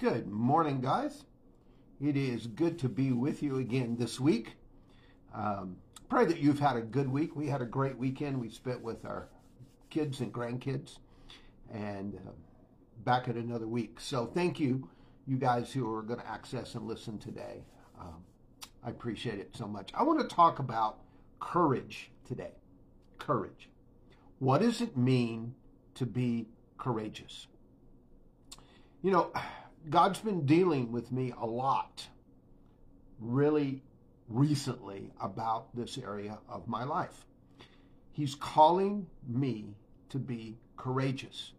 Good morning, guys. It is good to be with you again this week. Pray that you've had a good week. We had a great weekend. We spent with our kids and grandkids, and back at another week. So thank you, you guys who are going to access and listen today. I appreciate it so much. I want to talk about courage today. Courage. What does it mean to be courageous? You know, God's been dealing with me a lot, really recently, about this area of my life. He's calling me to be courageous.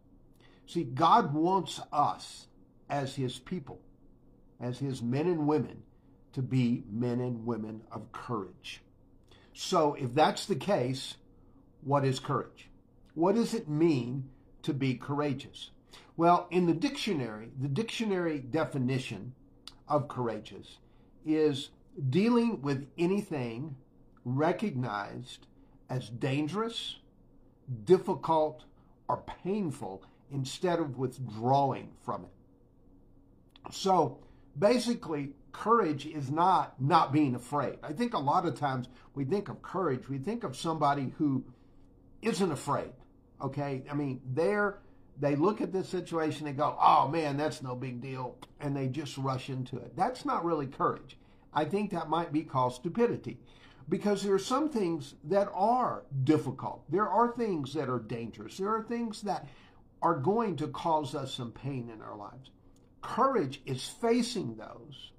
See, God wants us as his people, as his men and women, to be men and women of courage. So if that's the case, what is courage? What does it mean to be courageous? Well, in the dictionary definition of courageous is dealing with anything recognized as dangerous, difficult, or painful instead of withdrawing from it. So basically, courage is not being afraid. I think a lot of times we think of courage, we think of somebody who isn't afraid, okay? I mean, they look at this situation and go, oh man, that's no big deal, and they just rush into it. That's not really courage. I think that might be called stupidity, because there are some things that are difficult. There are things that are dangerous. There are things that are going to cause us some pain in our lives. Courage is facing those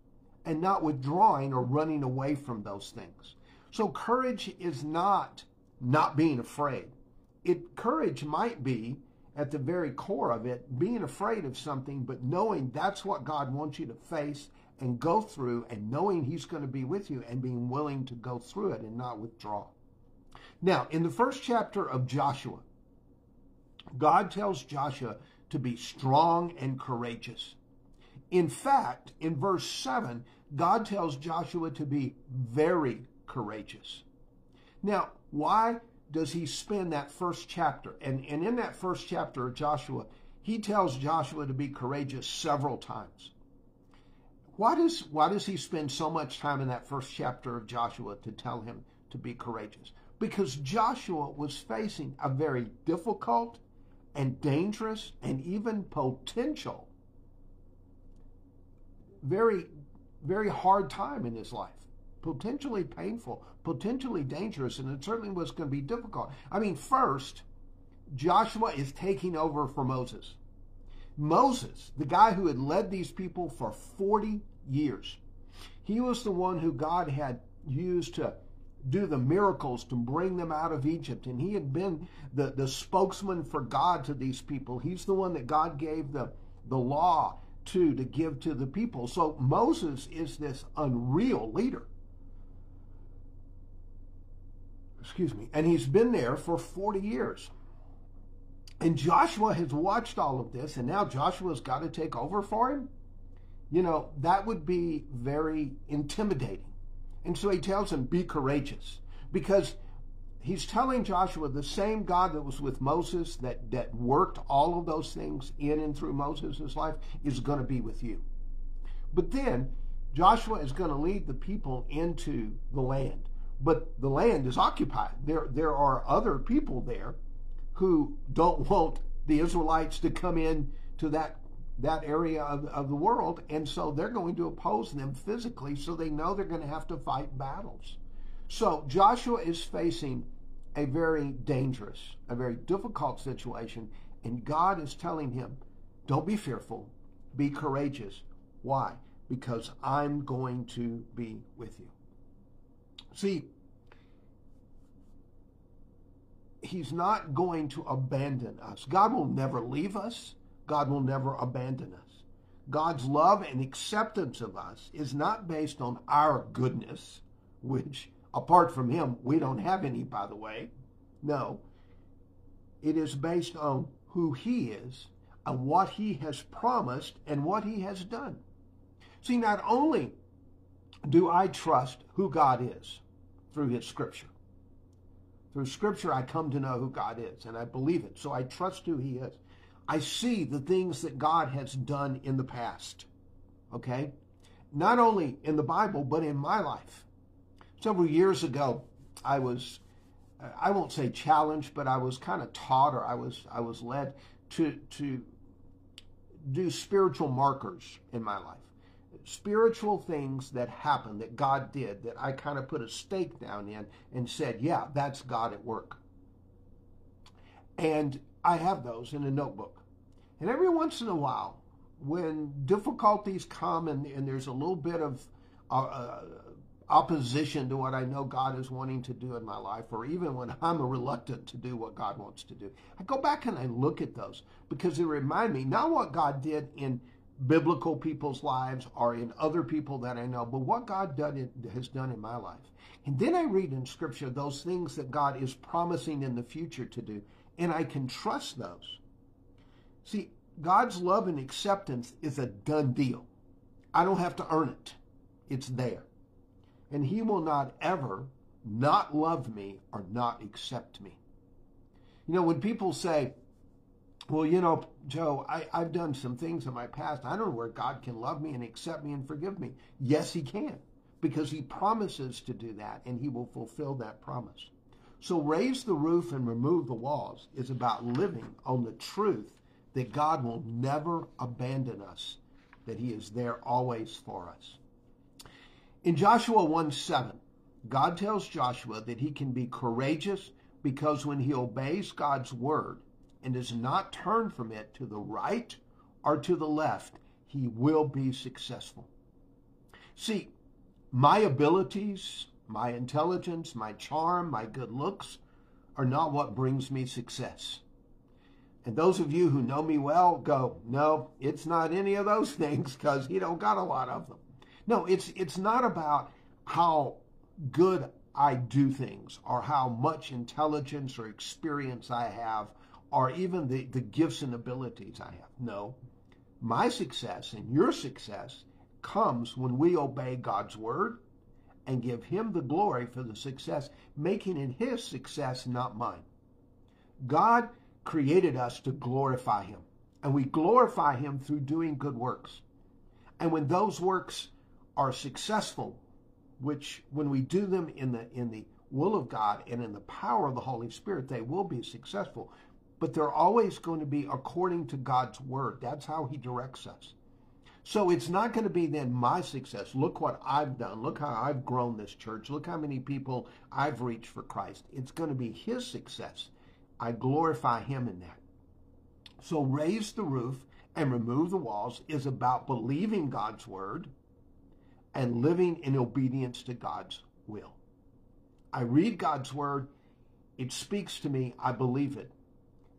and not withdrawing or running away from those things. So courage is not being afraid. Courage might be, at the very core of it, being afraid of something, but knowing that's what God wants you to face and go through, and knowing he's going to be with you and being willing to go through it and not withdraw. Now, in the first chapter of Joshua, God tells Joshua to be strong and courageous. In fact, in verse 7, God tells Joshua to be very courageous. Now, why does he spend that first chapter? And in that first chapter of Joshua, he tells Joshua to be courageous several times. Why does he spend so much time in that first chapter of Joshua to tell him to be courageous? Because Joshua was facing a very difficult and dangerous and even potential, very, very hard time in his life. Potentially painful, potentially dangerous, and it certainly was going to be difficult. I mean, first, Joshua is taking over for Moses. Moses, the guy who had led these people for 40 years, he was the one who God had used to do the miracles to bring them out of Egypt, and he had been the spokesman for God to these people. He's the one that God gave the law to give to the people. So Moses is this unreal leader. Excuse me. And he's been there for 40 years. And Joshua has watched all of this, and now Joshua's got to take over for him. You know, that would be very intimidating. And so he tells him, be courageous. Because he's telling Joshua the same God that was with Moses, that worked all of those things in and through Moses' life, is going to be with you. But then Joshua is going to lead the people into the land. But the land is occupied. There are other people there who don't want the Israelites to come in to that area of the world. And so they're going to oppose them physically, so they know they're going to have to fight battles. So Joshua is facing a very dangerous, a very difficult situation. And God is telling him, don't be fearful, be courageous. Why? Because I'm going to be with you. See, he's not going to abandon us. God will never leave us. God will never abandon us. God's love and acceptance of us is not based on our goodness, which, apart from him, we don't have any, by the way. No, it is based on who he is and what he has promised and what he has done. See, not only do I trust who God is through his scripture. Through scripture, I come to know who God is, and I believe it, so I trust who he is. I see the things that God has done in the past. okay? Not only in the Bible, but in my life. Several years ago, I was, I won't say challenged, but I was kind of taught, or I was led to do spiritual markers in my life. Spiritual things that happened, that God did, that I kind of put a stake down in and said, yeah, that's God at work. And I have those in a notebook. And every once in a while, when difficulties come and there's a little bit of opposition to what I know God is wanting to do in my life, or even when I'm reluctant to do what God wants to do, I go back and I look at those because they remind me not what God did in biblical people's lives or in other people that I know, but what God has done in my life. And then I read in Scripture those things that God is promising in the future to do, and I can trust those. See, God's love and acceptance is a done deal. I don't have to earn it. It's there. And he will not ever not love me or not accept me. You know, when people say, well, you know, Joe, I've done some things in my past. I don't know where God can love me and accept me and forgive me. Yes, he can, because he promises to do that, and he will fulfill that promise. So raise the roof and remove the walls is about living on the truth that God will never abandon us, that he is there always for us. In Joshua 1:7, God tells Joshua that he can be courageous because when he obeys God's word and does not turn from it to the right or to the left, he will be successful. See, my abilities, my intelligence, my charm, my good looks are not what brings me success. And those of you who know me well go, no, it's not any of those things because he don't got a lot of them. No, it's not about how good I do things or how much intelligence or experience I have or even the gifts and abilities I have. No, my success and your success comes when we obey God's word and give him the glory for the success, making it his success, not mine. God created us to glorify him, and we glorify him through doing good works. And when those works are successful, which when we do them in the will of God and in the power of the Holy Spirit, they will be successful. But they're always going to be according to God's word. That's how he directs us. So it's not going to be then my success. Look what I've done. Look how I've grown this church. Look how many people I've reached for Christ. It's going to be his success. I glorify him in that. So raise the roof and remove the walls is about believing God's word and living in obedience to God's will. I read God's word. It speaks to me. I believe it.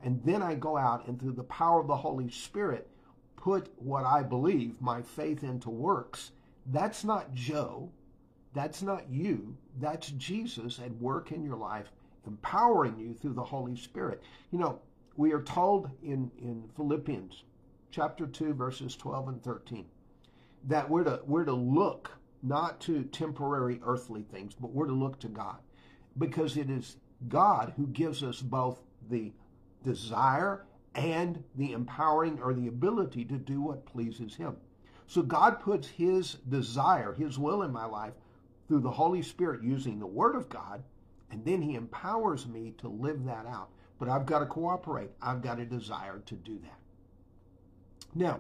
And then I go out and through the power of the Holy Spirit, put what I believe, my faith into works. That's not Joe. That's not you. That's Jesus at work in your life, empowering you through the Holy Spirit. You know, we are told in Philippians chapter 2, verses 12 and 13, that we're to look not to temporary earthly things, but we're to look to God, because it is God who gives us both the desire and the empowering or the ability to do what pleases him. So God puts his desire, his will in my life through the Holy Spirit using the word of God, and then he empowers me to live that out. But I've got to cooperate. I've got a desire to do that. Now,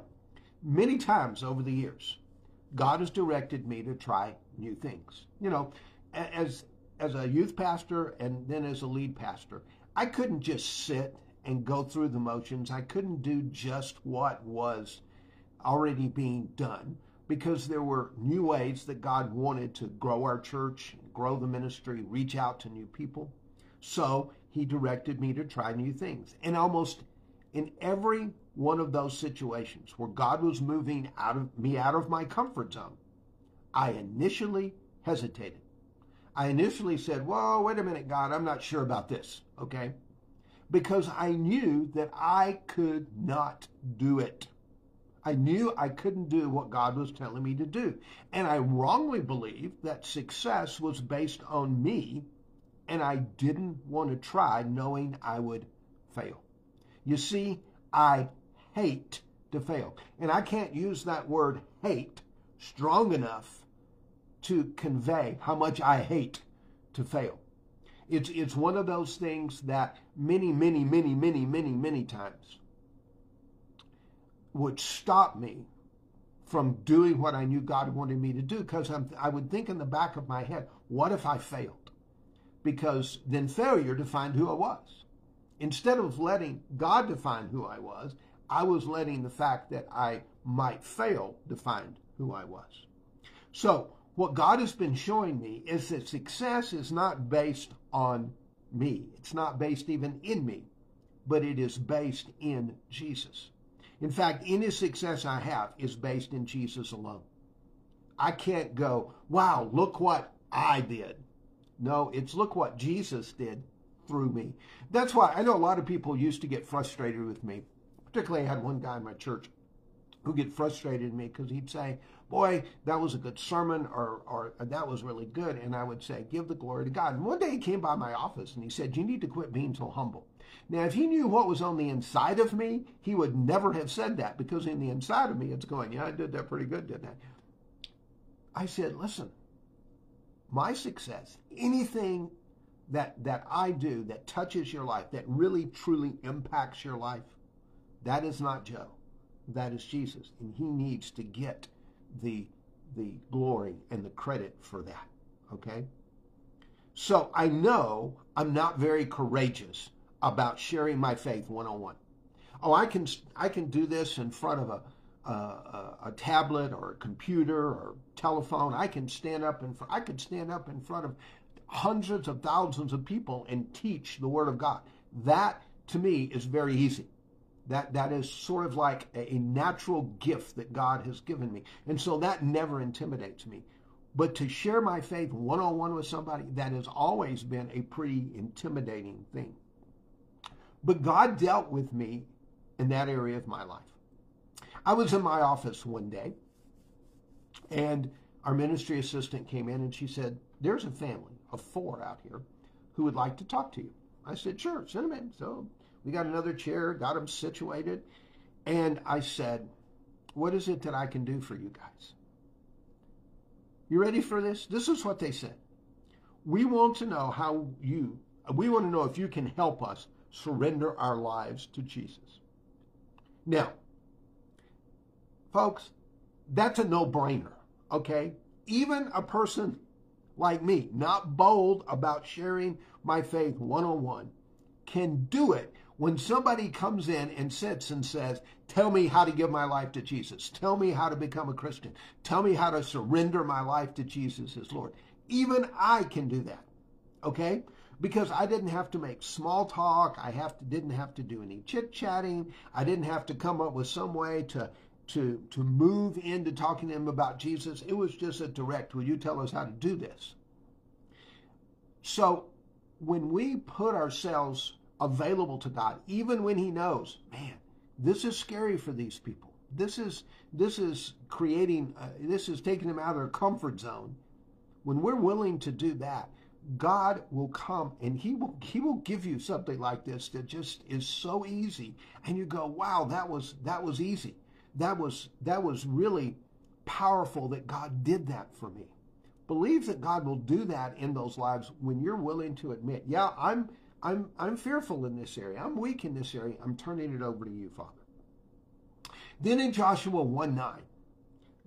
many times over the years, God has directed me to try new things. You know, as a youth pastor and then as a lead pastor, I couldn't just sit and go through the motions. I couldn't do just what was already being done because there were new ways that God wanted to grow our church, grow the ministry, reach out to new people. So he directed me to try new things. And almost in every one of those situations where God was moving out of my comfort zone, I initially hesitated. I initially said, whoa, wait a minute, God, I'm not sure about this, okay? Because I knew that I could not do it. I knew I couldn't do what God was telling me to do. And I wrongly believed that success was based on me, and I didn't want to try knowing I would fail. You see, I hate to fail. And I can't use that word hate strong enough to convey how much I hate to fail. It's one of those things that many times would stop me from doing what I knew God wanted me to do, because I would think in the back of my head, what if I failed? Because then failure defined who I was. Instead of letting God define who I was letting the fact that I might fail define who I was. So what God has been showing me is that success is not based on me. It's not based even in me, but it is based in Jesus. In fact, any success I have is based in Jesus alone. I can't go, wow, look what I did. No, it's look what Jesus did through me. That's why I know a lot of people used to get frustrated with me. Particularly, I had one guy in my church who get frustrated at me because he'd say, boy, that was a good sermon, or that was really good. And I would say, give the glory to God. And one day he came by my office and he said, you need to quit being so humble. Now, if he knew what was on the inside of me, he would never have said that, because in the inside of me, it's going, yeah, I did that pretty good, didn't I? I said, listen, my success, anything that I do that touches your life, that really, truly impacts your life, that is not Joe. That is Jesus, and he needs to get the glory and the credit for that, okay? So I know I'm not very courageous about sharing my faith one-on-one. Oh, I can do this in front of a tablet or a computer or telephone. I can stand up in front of hundreds of thousands of people and teach the Word of God. That, to me, is very easy. That is sort of like a natural gift that God has given me. And so that never intimidates me. But to share my faith one-on-one with somebody, that has always been a pretty intimidating thing. But God dealt with me in that area of my life. I was in my office one day, and our ministry assistant came in, and she said, there's a family of 4 out here who would like to talk to you. I said, sure, send them in. So we got another chair, got them situated. And I said, what is it that I can do for you guys? You ready for this? This is what they said. We want to know if you can help us surrender our lives to Jesus. Now, folks, that's a no-brainer, okay? Even a person like me, not bold about sharing my faith one-on-one, can do it when somebody comes in and sits and says, tell me how to give my life to Jesus. Tell me how to become a Christian. Tell me how to surrender my life to Jesus as Lord. Even I can do that, okay? Because I didn't have to make small talk. I didn't have to do any chit-chatting. I didn't have to come up with some way to move into talking to him about Jesus. It was just a direct, will you tell us how to do this? So when we put ourselves available to God, even when he knows, man, this is scary for these people. This is taking them out of their comfort zone. When we're willing to do that, God will come and he will give you something like this that just is so easy, and you go, wow, that was easy. That was really powerful that God did that for me. Believe that God will do that in those lives when you're willing to admit, yeah, I'm fearful in this area. I'm weak in this area. I'm turning it over to you, Father. Then in Joshua 1:9,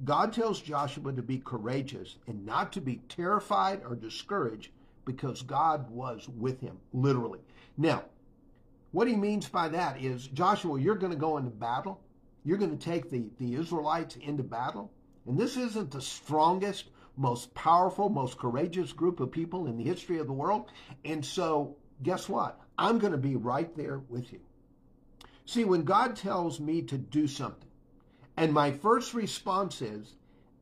God tells Joshua to be courageous and not to be terrified or discouraged, because God was with him, literally. Now, what he means by that is, Joshua, you're going to go into battle. You're going to take the Israelites into battle. And this isn't the strongest, most powerful, most courageous group of people in the history of the world. And so, guess what? I'm going to be right there with you. See, when God tells me to do something, and my first response is,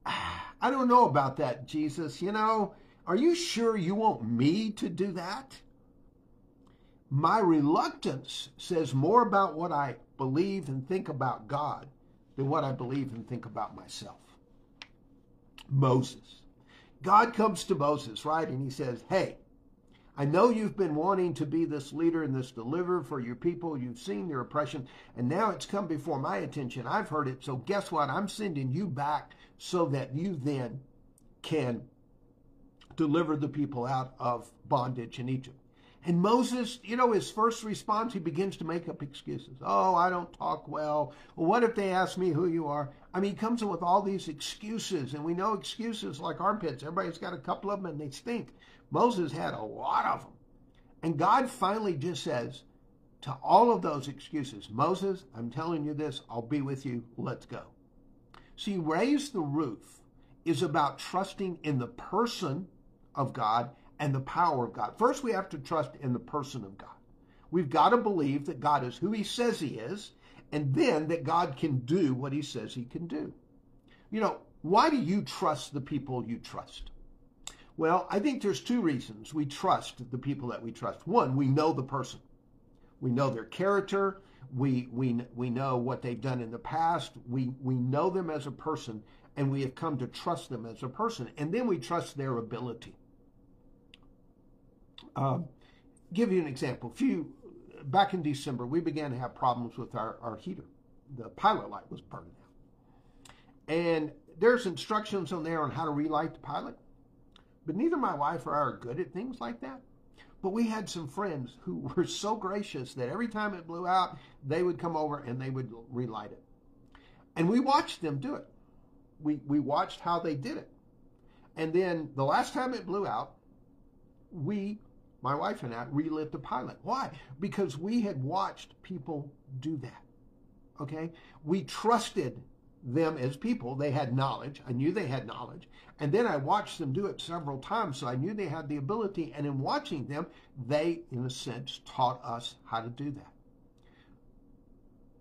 I don't know about that, Jesus. You know, are you sure you want me to do that? My reluctance says more about what I believe and think about God than what I believe and think about myself. Moses. God comes to Moses, right? And he says, hey, I know you've been wanting to be this leader and this deliverer for your people. You've seen their oppression, and now it's come before my attention. I've heard it, so guess what? I'm sending you back so that you then can deliver the people out of bondage in Egypt. And Moses, you know, his first response, he begins to make up excuses. Oh, I don't talk well. What if they ask me who you are? I mean, he comes up with all these excuses, and we know excuses like armpits. Everybody's got a couple of them, and they stink. Moses had a lot of them. And God finally just says to all of those excuses, Moses, I'm telling you this. I'll be with you. Let's go. See, raise the roof is about trusting in the person of God and the power of God. First, we have to trust in the person of God. We've got to believe that God is who he says he is, and then that God can do what he says he can do. You know, why do you trust the people you trust? Well, I think there's two reasons we trust the people that we trust. One, we know the person. We know their character. We know what they've done in the past. We know them as a person, and we have come to trust them as a person. And then we trust their ability. Give you an example. Back in December, we began to have problems with our heater. The pilot light was burning out. And there's instructions on there on how to relight the pilot. But neither my wife or I are good at things like that. But we had some friends who were so gracious that every time it blew out, they would come over and they would relight it. And we watched them do it. We watched how they did it. And then the last time it blew out, my wife and I, relit the pilot. Why? Because we had watched people do that, okay? We trusted them as people. They had knowledge. I knew they had knowledge. And then I watched them do it several times, so I knew they had the ability. And in watching them, they, in a sense, taught us how to do that.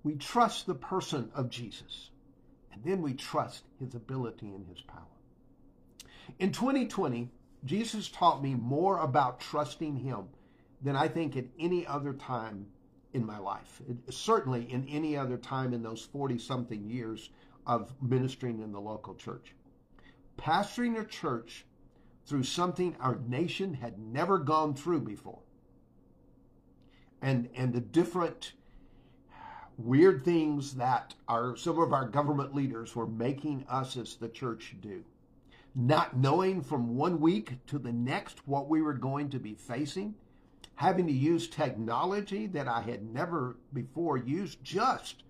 We trust the person of Jesus, and then we trust his ability and his power. In 2020, Jesus taught me more about trusting him than I think at any other time in my life. Certainly in any other time in those 40-something years of ministering in the local church. Pastoring a church through something our nation had never gone through before. And the different weird things that some of our government leaders were making us as the church do. Not knowing from one week to the next what we were going to be facing, having to use technology that I had never before used just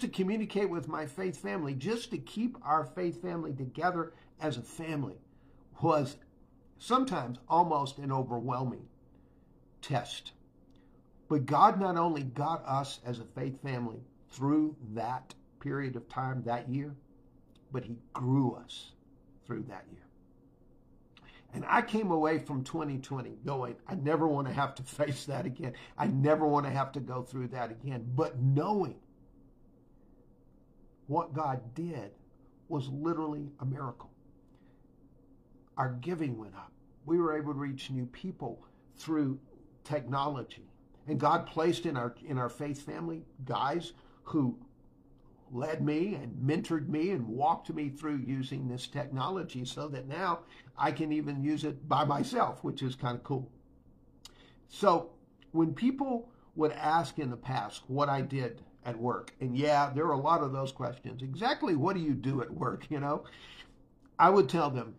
to communicate with my faith family, just to keep our faith family together as a family, was sometimes almost an overwhelming test. But God not only got us as a faith family through that period of time, that year, but he grew us through that year. And I came away from 2020 going, I never want to have to face that again. I never want to have to go through that again. But knowing what God did was literally a miracle. Our giving went up. We were able to reach new people through technology. And God placed in our faith family guys who led me and mentored me and walked me through using this technology so that now I can even use it by myself, which is kind of cool. So when people would ask in the past what I did at work, and yeah, there are a lot of those questions. Exactly what do you do at work, you know? I would tell them,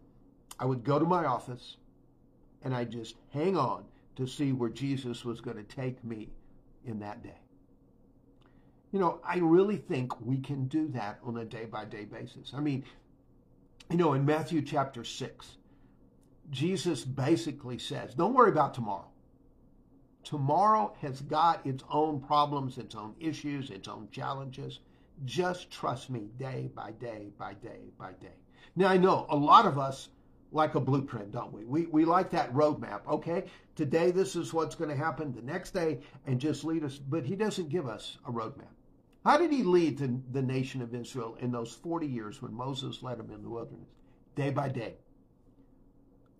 I would go to my office and I just hang on to see where Jesus was going to take me in that day. You know, I really think we can do that on a day-by-day basis. I mean, you know, in Matthew chapter 6, Jesus basically says, don't worry about tomorrow. Tomorrow has got its own problems, its own issues, its own challenges. Just trust me day by day by day by day. Now, I know a lot of us like a blueprint, don't we? We like that roadmap, okay? Today, this is what's going to happen the next day and just lead us. But he doesn't give us a roadmap. How did he lead the nation of Israel in those 40 years when Moses led them in the wilderness? Day by day.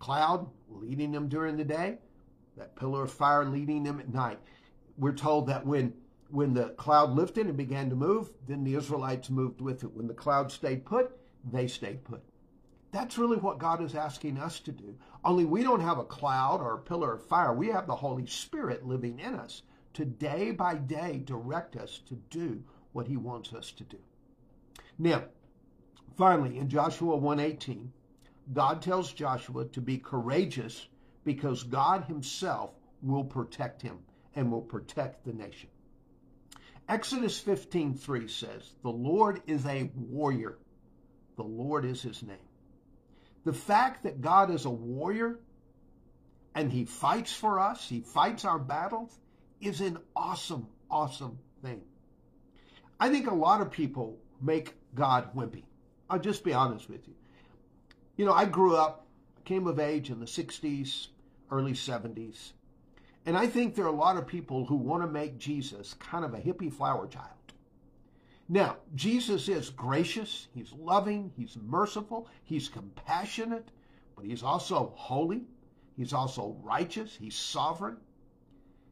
Cloud leading them during the day. That pillar of fire leading them at night. We're told that when the cloud lifted and began to move, then the Israelites moved with it. When the cloud stayed put, they stayed put. That's really what God is asking us to do. Only we don't have a cloud or a pillar of fire. We have the Holy Spirit living in us to day by day direct us to do what he wants us to do. Now, finally, in Joshua 1:18, God tells Joshua to be courageous because God himself will protect him and will protect the nation. Exodus 15:3 says, the Lord is a warrior. The Lord is his name. The fact that God is a warrior and he fights for us, he fights our battles, is an awesome, awesome thing. I think a lot of people make God wimpy. I'll just be honest with you. You know, I grew up, came of age in the 60s, early 70s, and I think there are a lot of people who want to make Jesus kind of a hippie flower child. Now, Jesus is gracious, he's loving, he's merciful, he's compassionate, but he's also holy, he's also righteous, he's sovereign.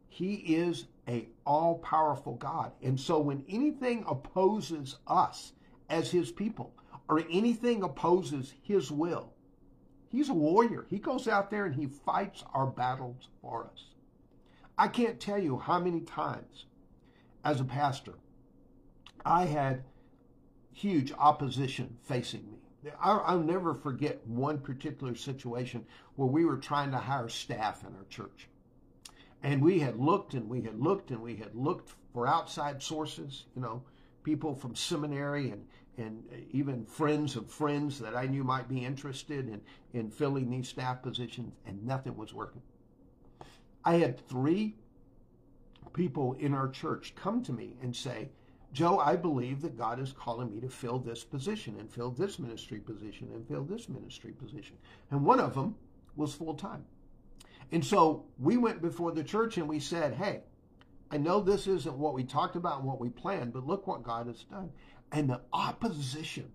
He is an all-powerful God. And so when anything opposes us as his people, or anything opposes his will, he's a warrior. He goes out there and he fights our battles for us. I can't tell you how many times as a pastor I had huge opposition facing me. I'll never forget one particular situation where we were trying to hire staff in our church. And we had looked and we had looked and we had looked for outside sources, you know, people from seminary and even friends of friends that I knew might be interested in filling these staff positions, and nothing was working. I had three people in our church come to me and say, Joe, I believe that God is calling me to fill this position and fill this ministry position and fill this ministry position. And one of them was full-time. And so we went before the church and we said, hey, I know this isn't what we talked about and what we planned, but look what God has done. And the opposition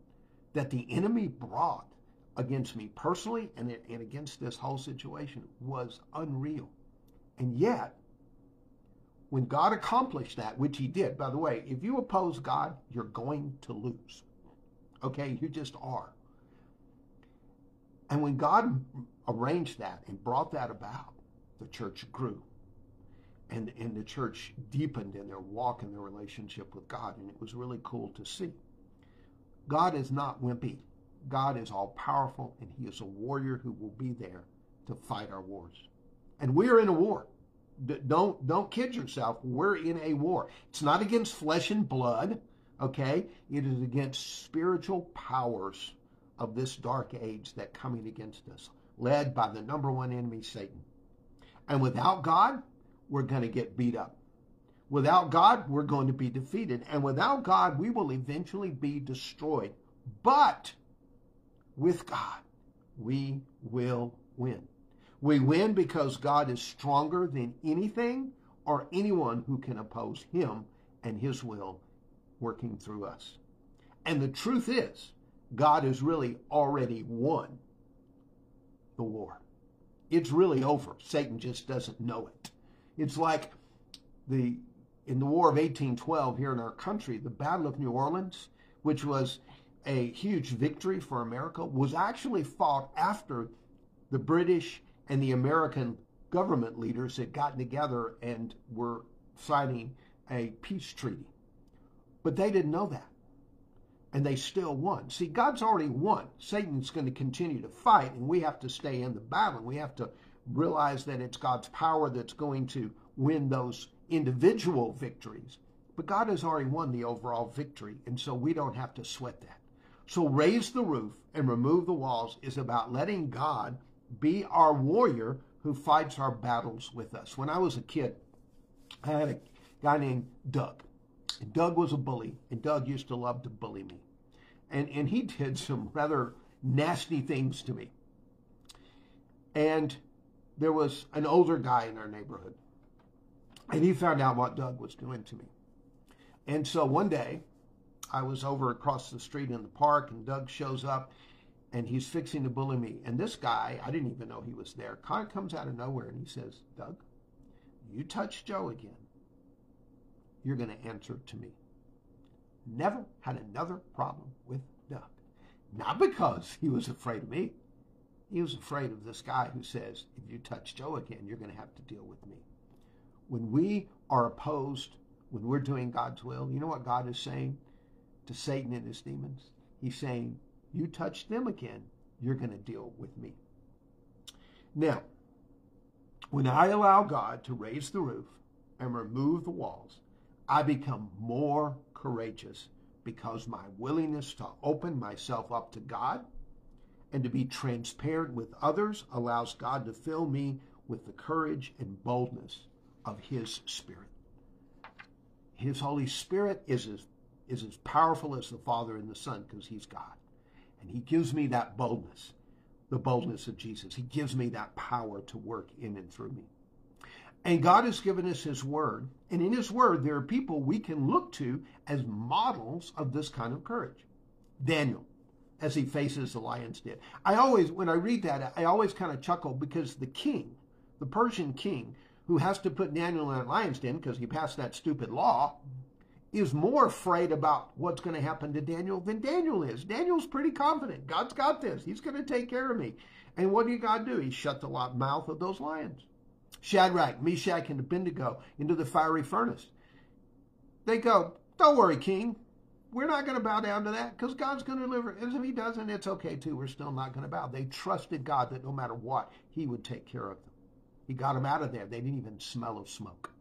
that the enemy brought against me personally and against this whole situation was unreal. And yet, when God accomplished that, which he did, by the way, if you oppose God, you're going to lose. Okay, you just are. And when God arranged that and brought that about, the church grew. And the church deepened in their walk and their relationship with God. And it was really cool to see. God is not wimpy. God is all-powerful, and he is a warrior who will be there to fight our wars. And we are in a war. Don't kid yourself. We're in a war. It's not against flesh and blood, okay? It is against spiritual powers of this dark age that are coming against us, led by the number one enemy, Satan. And without God, we're going to get beat up. Without God, we're going to be defeated. And without God, we will eventually be destroyed. But with God, we will win. We win because God is stronger than anything or anyone who can oppose him and his will working through us. And the truth is, God has really already won the war. It's really over. Satan just doesn't know it. It's like in the War of 1812 here in our country, the Battle of New Orleans, which was a huge victory for America, was actually fought after the British and the American government leaders had gotten together and were signing a peace treaty. But they didn't know that. And they still won. See, God's already won. Satan's going to continue to fight, and we have to stay in the battle. We have to realize that it's God's power that's going to win those individual victories. But God has already won the overall victory, and so we don't have to sweat that. So raise the roof and remove the walls is about letting God be our warrior who fights our battles with us. When I was a kid, I had a guy named Doug. And Doug was a bully, and Doug used to love to bully me. And he did some rather nasty things to me. And there was an older guy in our neighborhood, and he found out what Doug was doing to me. And so one day, I was over across the street in the park, and Doug shows up, and he's fixing to bully me. And this guy, I didn't even know he was there, kind of comes out of nowhere and he says, Doug, you touch Joe again, you're going to answer to me. Never had another problem with Doug. Not because he was afraid of me. He was afraid of this guy who says, if you touch Joe again, you're going to have to deal with me. When we are opposed, when we're doing God's will, you know what God is saying to Satan and his demons? He's saying, you touch them again, you're going to deal with me. Now, when I allow God to raise the roof and remove the walls, I become more courageous because my willingness to open myself up to God and to be transparent with others allows God to fill me with the courage and boldness of His Spirit. His Holy Spirit is as powerful as the Father and the Son because He's God. And He gives me that boldness, the boldness of Jesus. He gives me that power to work in and through me. And God has given us His Word. And in His Word, there are people we can look to as models of this kind of courage. Daniel, as he faces the lion's den. When I read that, I always kind of chuckle because the king, the Persian king, who has to put Daniel in a lion's den because he passed that stupid law, is more afraid about what's going to happen to Daniel than Daniel is. Daniel's pretty confident. God's got this. He's going to take care of me. And what did God do? He shut the mouth of those lions. Shadrach, Meshach, and Abednego into the fiery furnace. They go, don't worry, king. We're not going to bow down to that because God's going to deliver. And if He doesn't, it's okay too. We're still not going to bow. They trusted God that no matter what, He would take care of them. He got them out of there. They didn't even smell of smoke.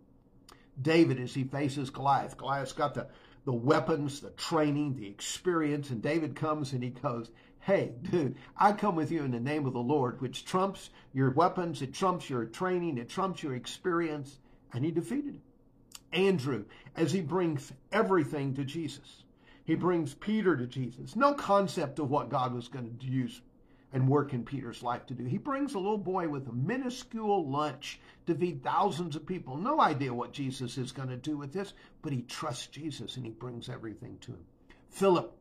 David, as he faces Goliath, Goliath's got the weapons, the training, the experience, and David comes and he goes, hey, dude, I come with you in the name of the Lord, which trumps your weapons, it trumps your training, it trumps your experience, and he defeated him. Andrew, as he brings everything to Jesus, he brings Peter to Jesus. No concept of what God was going to use and work in Peter's life to do. He brings a little boy with a minuscule lunch to feed thousands of people. No idea what Jesus is going to do with this, but he trusts Jesus and he brings everything to him. Philip,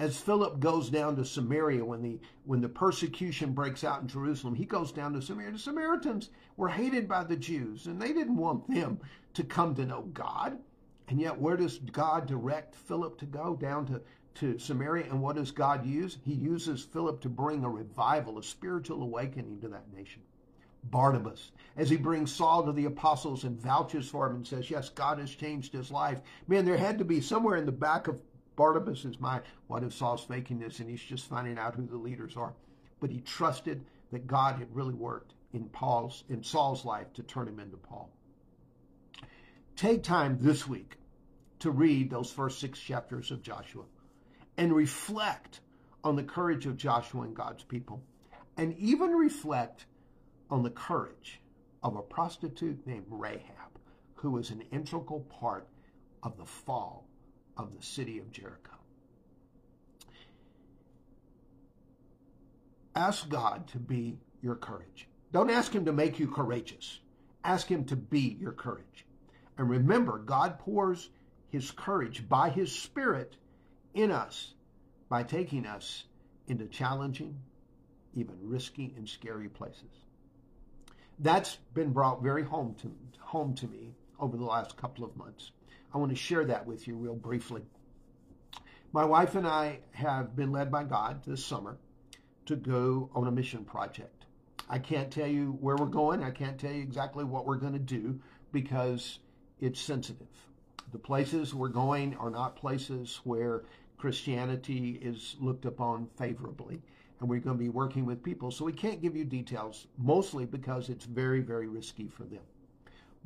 as Philip goes down to Samaria when the persecution breaks out in Jerusalem, he goes down to Samaria. The Samaritans were hated by the Jews and they didn't want them to come to know God. And yet where does God direct Philip to go? Down to Samaria. And what does God use? He uses Philip to bring a revival, a spiritual awakening to that nation. Barnabas, as he brings Saul to the apostles and vouches for him and says, yes, God has changed his life. Man, there had to be somewhere in the back of Barnabas's mind, what if Saul's faking this and he's just finding out who the leaders are? But he trusted that God had really worked in Saul's life to turn him into Paul. Take time this week to read those first 6 chapters of Joshua and reflect on the courage of Joshua and God's people, and even reflect on the courage of a prostitute named Rahab, who was an integral part of the fall of the city of Jericho. Ask God to be your courage. Don't ask Him to make you courageous. Ask Him to be your courage. And remember, God pours His courage by His Spirit in us by taking us into challenging, even risky and scary places. That's been brought very home to me over the last couple of months. I want to share that with you real briefly. My wife and I have been led by God this summer to go on a mission project. I can't tell you where we're going. I can't tell you exactly what we're going to do because it's sensitive. The places we're going are not places where Christianity is looked upon favorably, and we're going to be working with people, so we can't give you details, mostly because it's very, very risky for them.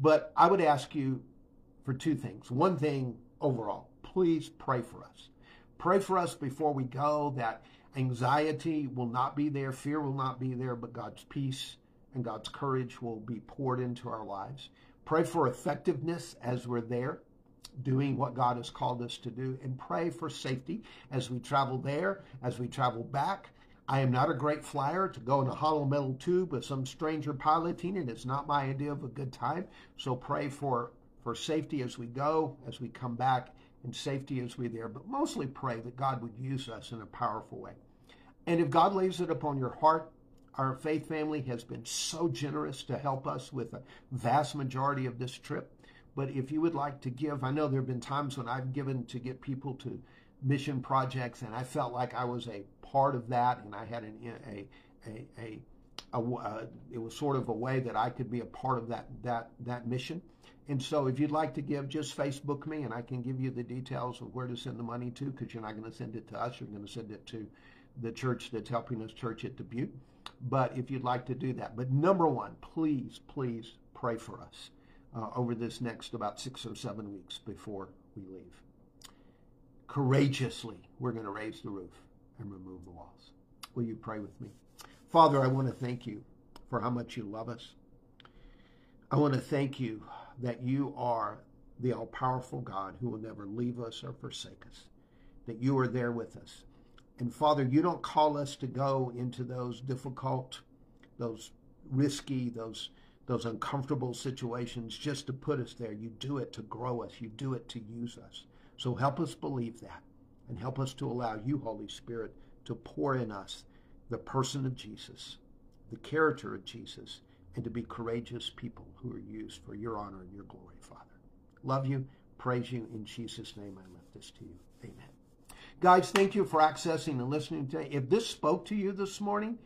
But I would ask you for 2 things. One thing overall, please pray for us. Pray for us before we go that anxiety will not be there, fear will not be there, but God's peace and God's courage will be poured into our lives. Pray for effectiveness as we're there, doing what God has called us to do, and pray for safety as we travel there, as we travel back. I am not a great flyer to go in a hollow metal tube with some stranger piloting, and it's not my idea of a good time. So pray for safety as we go, as we come back, and safety as we're there, but mostly pray that God would use us in a powerful way. And if God lays it upon your heart, our faith family has been so generous to help us with a vast majority of this trip. But if you would like to give, I know there have been times when I've given to get people to mission projects, and I felt like I was a part of that, and I had it was sort of a way that I could be a part of that mission. And so if you'd like to give, just Facebook me, and I can give you the details of where to send the money to, because you're not going to send it to us. You're going to send it to the church that's helping us, Church at Dubuque. But if you'd like to do that. But number one, please, please pray for us over this next about 6 or 7 weeks before we leave. Courageously, we're going to raise the roof and remove the walls. Will you pray with me? Father, I want to thank you for how much you love us. I want to thank you that you are the all-powerful God who will never leave us or forsake us, that you are there with us. And Father, you don't call us to go into those difficult, those risky, those uncomfortable situations just to put us there. You do it to grow us. You do it to use us. So help us believe that, and help us to allow you, Holy Spirit, to pour in us the person of Jesus, the character of Jesus, and to be courageous people who are used for your honor and your glory, Father. Love you, praise you. In Jesus' name, I lift this to you. Amen. Guys, thank you for accessing and listening today. If this spoke to you this morning,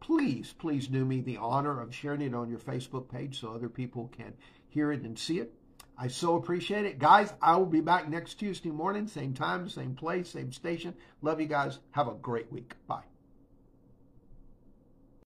please, please do me the honor of sharing it on your Facebook page so other people can hear it and see it. I so appreciate it. Guys, I will be back next Tuesday morning, same time, same place, same station. Love you guys. Have a great week. Bye.